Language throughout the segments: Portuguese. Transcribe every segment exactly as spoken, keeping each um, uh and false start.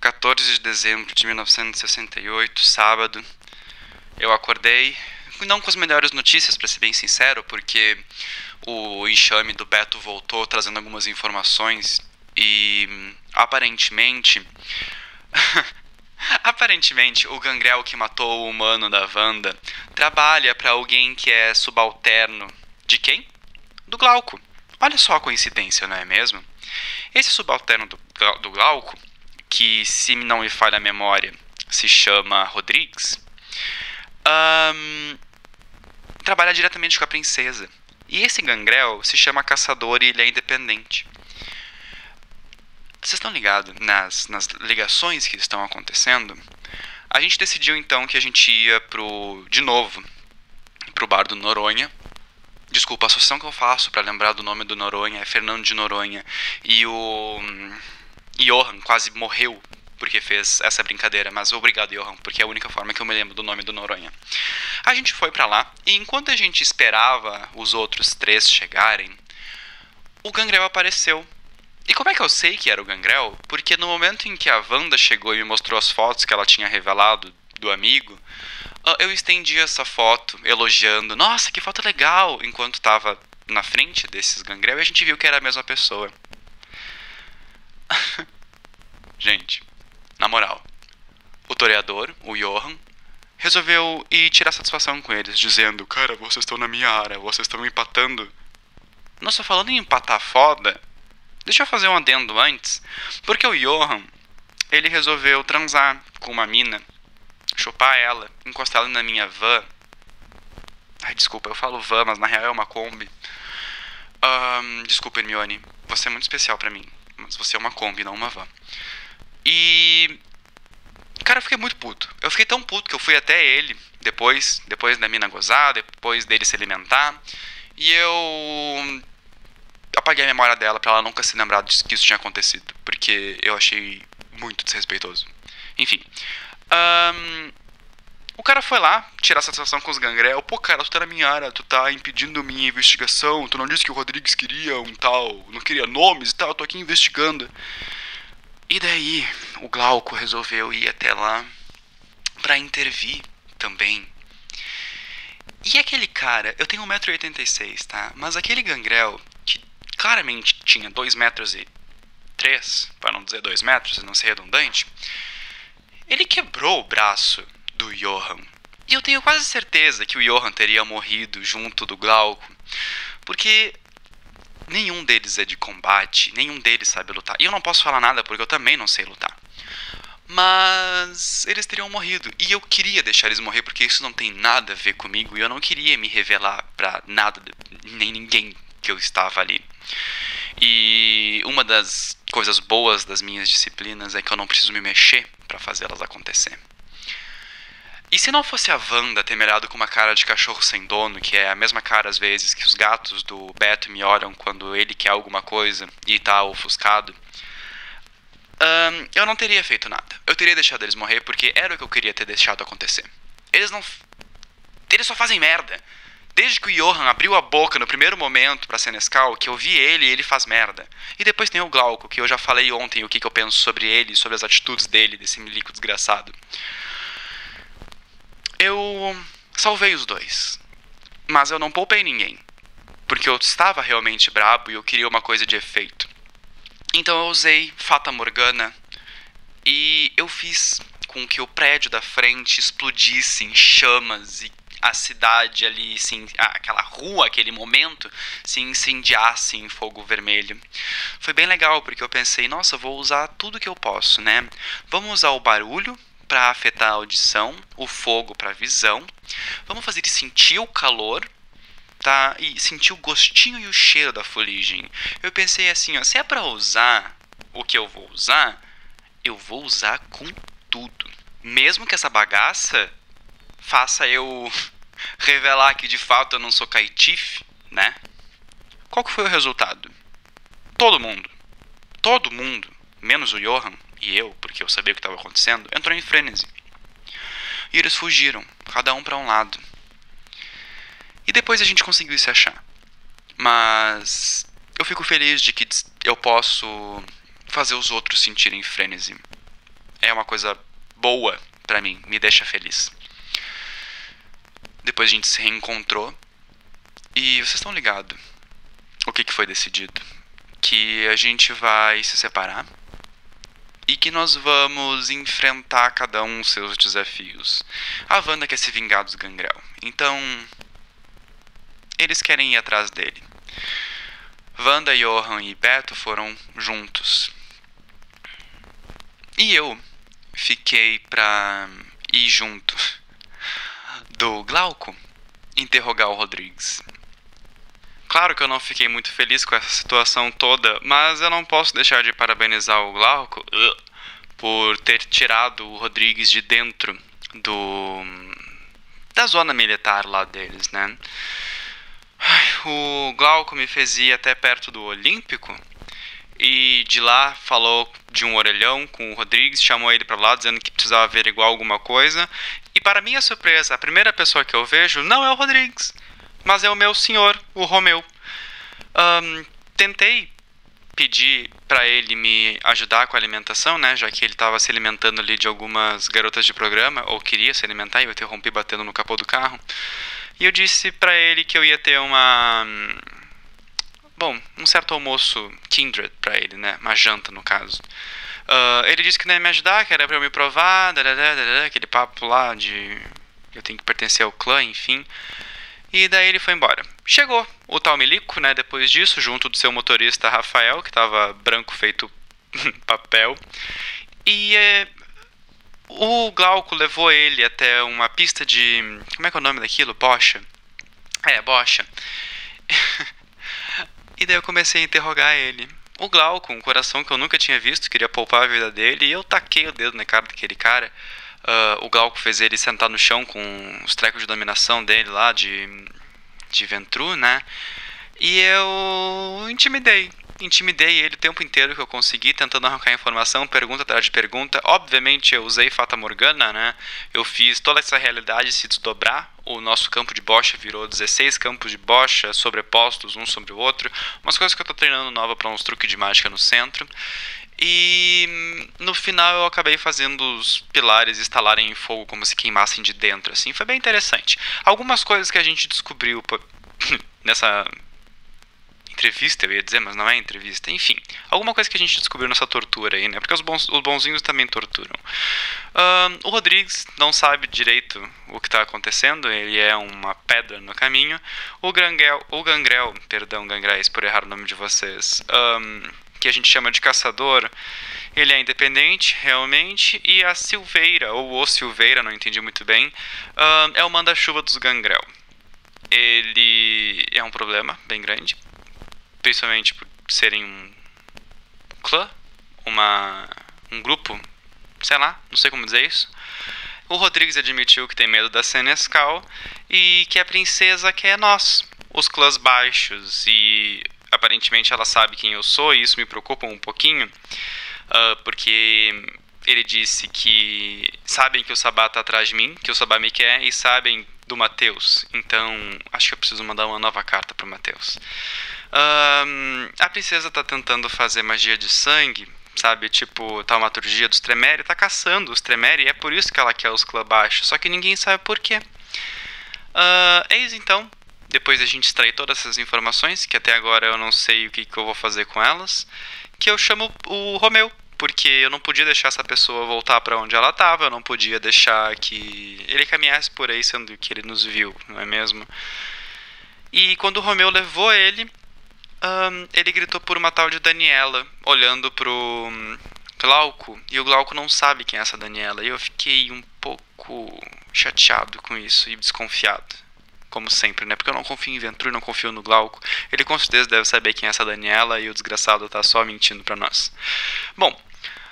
quatorze de dezembro de mil novecentos e sessenta e oito, sábado, eu acordei, não com as melhores notícias, para ser bem sincero, porque o enxame do Beto voltou trazendo algumas informações e aparentemente, aparentemente o Gangrel que matou o humano da Wanda trabalha para alguém que é subalterno de quem? Do Glauco. Olha só a coincidência, não é mesmo? Esse subalterno do, do Glauco, que, se não me falha a memória, se chama Rodrigues, um, trabalha diretamente com a princesa. E esse Gangrel se chama Caçador e ele é independente. Vocês estão ligados nas, nas ligações que estão acontecendo? A gente decidiu, então, que a gente ia pro, de novo pro bar do Noronha. Desculpa, a associação que eu faço para lembrar do nome do Noronha é Fernando de Noronha. E o... Johan quase morreu porque fez essa brincadeira, mas obrigado, Johan, porque é a única forma que eu me lembro do nome do Noronha. A gente foi pra lá, e enquanto a gente esperava os outros três chegarem, o Gangrel apareceu. E como é que eu sei que era o Gangrel? Porque no momento em que a Wanda chegou e me mostrou as fotos que ela tinha revelado do amigo, eu estendi essa foto elogiando, nossa, que foto legal, enquanto tava na frente desses Gangrel, e a gente viu que era a mesma pessoa. Gente, na moral, o toreador, o Johan, resolveu ir tirar satisfação com eles, dizendo, cara, vocês estão na minha área, vocês estão empatando. Nossa, falando em empatar foda, deixa eu fazer um adendo antes, porque o Johan, ele resolveu transar com uma mina, chupar ela, encostar ela na minha van. Ai, desculpa, eu falo van, mas na real é uma Kombi. Um, desculpa, Hermione, você é muito especial pra mim. Mas você é uma Kombi, não uma van. E... cara, eu fiquei muito puto. Eu fiquei tão puto que eu fui até ele. Depois, depois da mina gozar, depois dele se alimentar. E eu... apaguei a memória dela pra ela nunca se lembrar de que isso tinha acontecido. Porque eu achei muito desrespeitoso. Enfim. Um... O cara foi lá tirar satisfação com os Gangrel. Pô, cara, tu tá na minha área, tu tá impedindo minha investigação, tu não disse que o Rodrigues queria um tal, não queria nomes e tal, eu tô aqui investigando. E daí, o Glauco resolveu ir até lá pra intervir também. E aquele cara, eu tenho um metro e oitenta e seis, tá? Mas aquele Gangrel, que claramente tinha dois metros e três, pra não dizer dois metros e não ser redundante, ele quebrou o braço do Johan. E eu tenho quase certeza que o Johan teria morrido junto do Glauco, porque nenhum deles é de combate, nenhum deles sabe lutar. E eu não posso falar nada porque eu também não sei lutar. Mas eles teriam morrido. E eu queria deixar eles morrer porque isso não tem nada a ver comigo e eu não queria me revelar pra nada, nem ninguém que eu estava ali. E uma das coisas boas das minhas disciplinas é que eu não preciso me mexer pra fazê-las acontecer. E se não fosse a Wanda ter me olhado com uma cara de cachorro sem dono, que é a mesma cara às vezes que os gatos do Beto me olham quando ele quer alguma coisa e tá ofuscado, um, eu não teria feito nada. Eu teria deixado eles morrer porque era o que eu queria ter deixado acontecer. Eles não... eles só fazem merda. Desde que o Johan abriu a boca no primeiro momento pra Senescal, que eu vi ele e ele faz merda. E depois tem o Glauco, que eu já falei ontem o que, que eu penso sobre ele, sobre as atitudes dele, desse milico desgraçado. Eu salvei os dois, mas eu não poupei ninguém, porque eu estava realmente brabo e eu queria uma coisa de efeito. Então eu usei Fata Morgana e eu fiz com que o prédio da frente explodisse em chamas e a cidade ali, se, aquela rua, aquele momento, se incendiasse em fogo vermelho. Foi bem legal, porque eu pensei, nossa, vou usar tudo que eu posso, né? Vamos usar o barulho para afetar a audição, o fogo para a visão. Vamos fazer ele sentir o calor, tá? E sentir o gostinho e o cheiro da fuligem. Eu pensei assim, ó, se é para usar o que eu vou usar, eu vou usar com tudo. Mesmo que essa bagaça faça eu revelar que de fato eu não sou caitife, né? Qual que foi o resultado? Todo mundo. Todo mundo, menos o Johan. E eu, porque eu sabia o que estava acontecendo, entrou em frênese. E eles fugiram, cada um para um lado. E depois a gente conseguiu se achar. Mas eu fico feliz de que eu posso fazer os outros sentirem frênese. é uma coisa boa pra mim, me deixa feliz. Depois a gente se reencontrou. E vocês estão ligados o que, que foi decidido? Que a gente vai se separar e que nós vamos enfrentar cada um os seus desafios. A Wanda quer se vingar dos Gangrel, então eles querem ir atrás dele. Wanda, Johan e Beto foram juntos. E eu fiquei pra ir junto do Glauco interrogar o Rodrigues. Claro que eu não fiquei muito feliz com essa situação toda, mas eu não posso deixar de parabenizar o Glauco por ter tirado o Rodrigues de dentro do da zona militar lá deles, né? O Glauco me fez ir até perto do Olímpico e de lá falou de um orelhão com o Rodrigues, chamou ele para lá dizendo que precisava averiguar alguma coisa. E para minha surpresa, a primeira pessoa que eu vejo não é o Rodrigues, mas é o meu senhor, o Romeu. Um, tentei pedir para ele me ajudar com a alimentação, né? Já que ele estava se alimentando ali de algumas garotas de programa, ou queria se alimentar, e eu interrompi batendo no capô do carro. E eu disse para ele que eu ia ter uma... Bom, um certo almoço Kindred para ele, né? Uma janta, no caso. Uh, ele disse que não ia me ajudar, que era para eu me provar, dadadá, dadadá, aquele papo lá de... eu tenho que pertencer ao clã, enfim... E daí ele foi embora. Chegou o tal Milico, né, depois disso, junto do seu motorista Rafael, que tava branco feito papel. E é, o Glauco levou ele até uma pista de... como é que é o nome daquilo? Bocha? É, bocha. E daí eu comecei a interrogar ele. O Glauco, um coração que eu nunca tinha visto, queria poupar a vida dele, e eu taquei o dedo na cara daquele cara. Uh, o Glauco fez ele sentar no chão com os trecos de dominação dele lá de, de Ventrue, né? E eu intimidei. Intimidei ele o tempo inteiro que eu consegui, tentando arrancar informação, pergunta atrás de pergunta. Obviamente eu usei Fata Morgana, né? Eu fiz toda essa realidade se desdobrar. O nosso campo de bocha virou dezesseis campos de bocha sobrepostos um sobre o outro. Umas coisas que eu tô treinando nova para uns truques de mágica no centro. E no final eu acabei fazendo os pilares estalarem em fogo como se queimassem de dentro, assim. Foi bem interessante. Algumas coisas que a gente descobriu nessa entrevista, eu ia dizer, mas não é entrevista. Enfim, alguma coisa que a gente descobriu nessa tortura aí, né? Porque os, bons, os bonzinhos também torturam. Um, o Rodrigues não sabe direito o que está acontecendo. Ele é uma pedra no caminho. O Gangrel, o Gangrel, perdão, Gangréis, por errar o nome de vocês... Um, que a gente chama de Caçador, ele é independente, realmente, e a Silveira, ou o Silveira, não entendi muito bem, uh, é o manda-chuva dos Gangrel. Ele é um problema bem grande, principalmente por serem um clã, uma, um grupo, sei lá, não sei como dizer isso. O Rodrigues admitiu que tem medo da Senescal e que a princesa quer nós, os clãs baixos, e... aparentemente ela sabe quem eu sou e isso me preocupa um pouquinho, uh, porque ele disse que sabem que o Sabá tá atrás de mim, que o Sabá me quer e sabem do Mateus, então acho que eu preciso mandar uma nova carta pro Mateus. Uh, a princesa tá tentando fazer magia de sangue, sabe, tipo Taumaturgia dos Tremere, tá caçando os Tremere e é por isso que ela quer os clã baixos, só que ninguém sabe por quê. Uh, eis então... depois da gente extrair todas essas informações, que até agora eu não sei o que, que eu vou fazer com elas, que eu chamo o Romeu, porque eu não podia deixar essa pessoa voltar para onde ela estava, eu não podia deixar que ele caminhasse por aí sendo que ele nos viu, não é mesmo? E quando o Romeu levou ele, um, ele gritou por uma tal de Daniela, olhando pro Glauco, e o Glauco não sabe quem é essa Daniela, e eu fiquei um pouco chateado com isso e desconfiado. Como sempre, né? Porque eu não confio em Ventrue, não confio no Glauco. Ele com certeza deve saber quem é essa Daniela e o desgraçado tá só mentindo pra nós. Bom,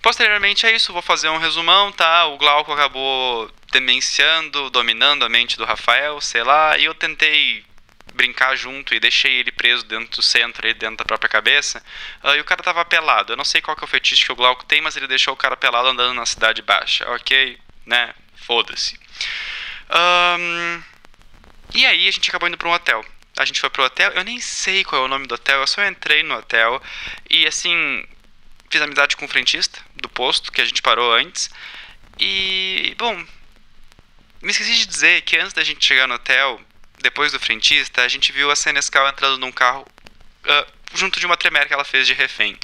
posteriormente é isso. Vou fazer um resumão, tá? O Glauco acabou demenciando, dominando a mente do Rafael, sei lá. E eu tentei brincar junto e deixei ele preso dentro do centro, aí dentro da própria cabeça. Uh, e o cara tava pelado. Eu não sei qual que é o fetiche que o Glauco tem, mas ele deixou o cara pelado andando na cidade baixa. Ok? Né? Foda-se. Ahn... Um... E aí a gente acabou indo para um hotel. A gente foi pro hotel, eu nem sei qual é o nome do hotel, eu só entrei no hotel. E assim, Fiz amizade com o frentista do posto, que a gente parou antes. E, bom, me esqueci de dizer que antes da gente chegar no hotel, depois do frentista, a gente viu a Senescal entrando num carro uh, junto de uma Tremere que ela fez de refém.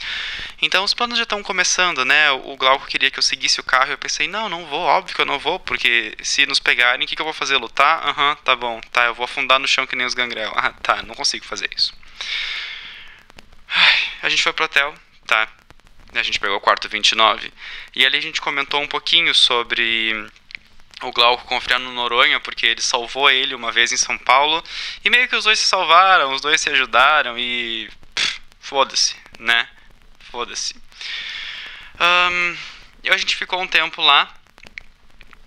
Então os planos já estão começando, né? O Glauco queria que eu seguisse o carro e eu pensei, não, não vou, óbvio que eu não vou, porque se nos pegarem, o que, que eu vou fazer? Lutar? Aham, uhum, tá bom, tá, eu vou afundar no chão que nem os gangrel. Ah, tá, não consigo fazer isso. Ai, a gente foi pro hotel, tá? A gente pegou o quarto vinte e nove. E ali a gente comentou um pouquinho sobre o Glauco confiar no Noronha, porque ele salvou ele uma vez em São Paulo. E meio que os dois se salvaram, os dois se ajudaram e... Pff, foda-se, né? Foda-se. Um, e a gente ficou um tempo lá.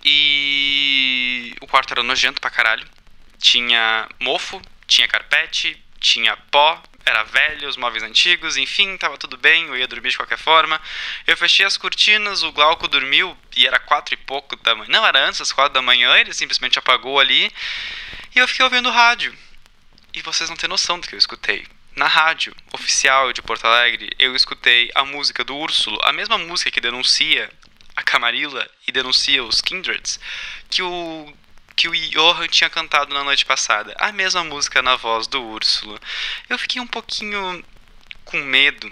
E... o quarto era nojento pra caralho. Tinha mofo, tinha carpete, tinha pó... Era velho, os móveis antigos, enfim, tava tudo bem, eu ia dormir de qualquer forma. Eu fechei as cortinas, o Glauco dormiu e era quatro e pouco da manhã. Não, era antes das quatro da manhã, ele simplesmente apagou ali. E eu fiquei ouvindo rádio. E vocês não têm noção do que eu escutei. Na rádio oficial de Porto Alegre, eu escutei a música do Úrsulo, a mesma música que denuncia a Camarilla e denuncia os Kindreds, que o... que o Johan tinha cantado na noite passada. A mesma música na voz do Úrsulo. Eu fiquei um pouquinho com medo,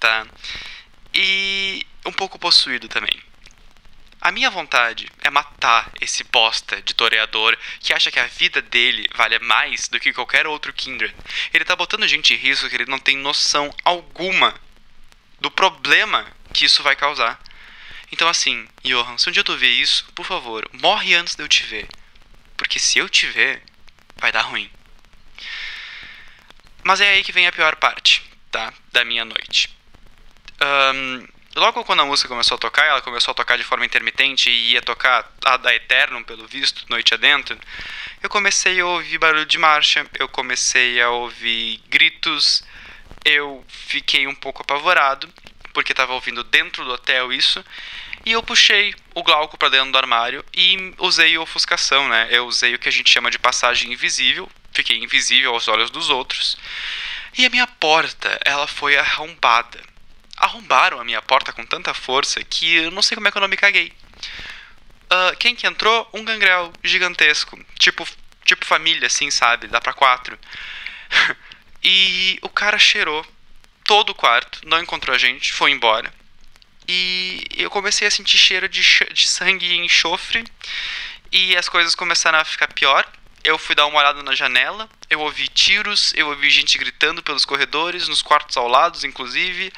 tá? E um pouco possuído também. A minha vontade é matar esse bosta de toreador que acha que a vida dele vale mais do que qualquer outro Kindred. Ele tá botando gente em risco que ele não tem noção alguma do problema que isso vai causar. Então assim, Johan, se um dia tu vê isso, por favor, morre antes de eu te ver. Porque se eu te ver, vai dar ruim. Mas é aí que vem a pior parte, tá? Da minha noite. Um, logo quando a música começou a tocar, ela começou a tocar de forma intermitente e ia tocar a da Eternum, pelo visto, Noite Adentro, eu comecei a ouvir barulho de marcha, eu comecei a ouvir gritos, eu fiquei um pouco apavorado, porque estava ouvindo dentro do hotel isso. E eu puxei o Glauco para dentro do armário e usei a ofuscação, né? Eu usei o que a gente chama de passagem invisível. Fiquei invisível aos olhos dos outros. E a minha porta, ela foi arrombada. Arrombaram a minha porta com tanta força que eu não sei como é que eu não me caguei. Uh, quem que entrou? Um gangrel gigantesco. Tipo, tipo família, assim, sabe? Dá pra quatro. E o cara cheirou todo o quarto, não encontrou a gente, foi embora. E eu comecei a sentir cheiro de, de sangue e enxofre. E as coisas começaram a ficar pior. Eu fui dar uma olhada na janela. Eu ouvi tiros. Eu ouvi gente gritando pelos corredores. Nos quartos ao lado, inclusive.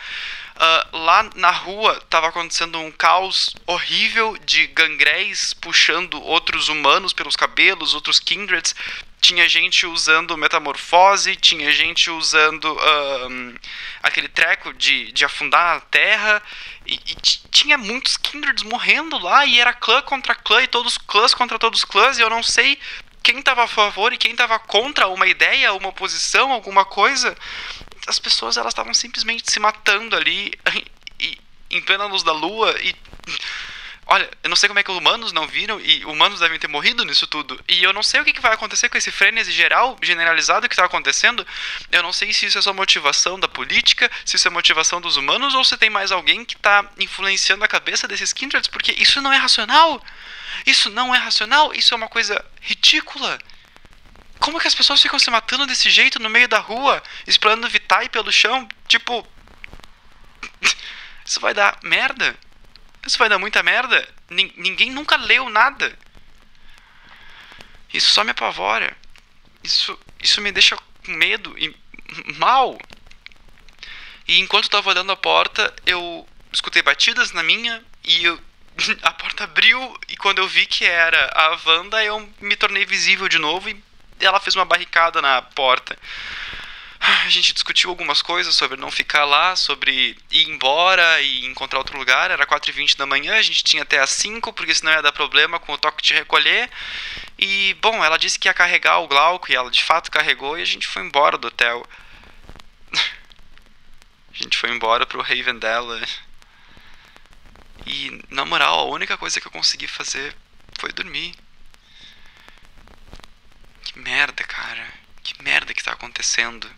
Uh, lá na rua estava acontecendo um caos horrível de gangréis puxando outros humanos pelos cabelos. Outros kindreds. Tinha gente usando metamorfose. Tinha gente usando... Uh, aquele treco de, de afundar a terra. E, e t- tinha muitos kindreds morrendo lá. E era clã contra clã. E todos clãs contra todos clãs. E eu não sei quem tava a favor e quem tava contra uma ideia, uma posição, alguma coisa. As pessoas, elas estavam simplesmente se matando ali. E, em plena luz da lua. E... olha, eu não sei como é que os humanos não viram, e humanos devem ter morrido nisso tudo. E eu não sei o que vai acontecer com esse frenesi geral, generalizado que está acontecendo. Eu não sei se isso é só motivação da política, se isso é motivação dos humanos, ou se tem mais alguém que está influenciando a cabeça desses kindreds, porque isso não é racional. Isso não é racional, isso é uma coisa ridícula. Como que as pessoas ficam se matando desse jeito no meio da rua, espalhando Vitae pelo chão? Tipo... isso vai dar merda. Isso vai dar muita merda. Ninguém nunca leu nada. Isso só me apavora. Isso, isso me deixa com medo e mal. E enquanto eu tava olhando a porta, eu escutei batidas na minha e eu, a porta abriu. E quando eu vi que era a Wanda, eu me tornei visível de novo e ela fez uma barricada na porta. A gente discutiu algumas coisas sobre não ficar lá, sobre ir embora e encontrar outro lugar. Era quatro e vinte da manhã, a gente tinha até às cinco, porque senão ia dar problema com o toque de recolher. E, bom, ela disse que ia carregar o Glauco, e ela de fato carregou, e a gente foi embora do hotel. A gente foi embora pro Raven dela. E, na moral, a única coisa que eu consegui fazer foi dormir. Que merda, cara. Que merda que tá acontecendo.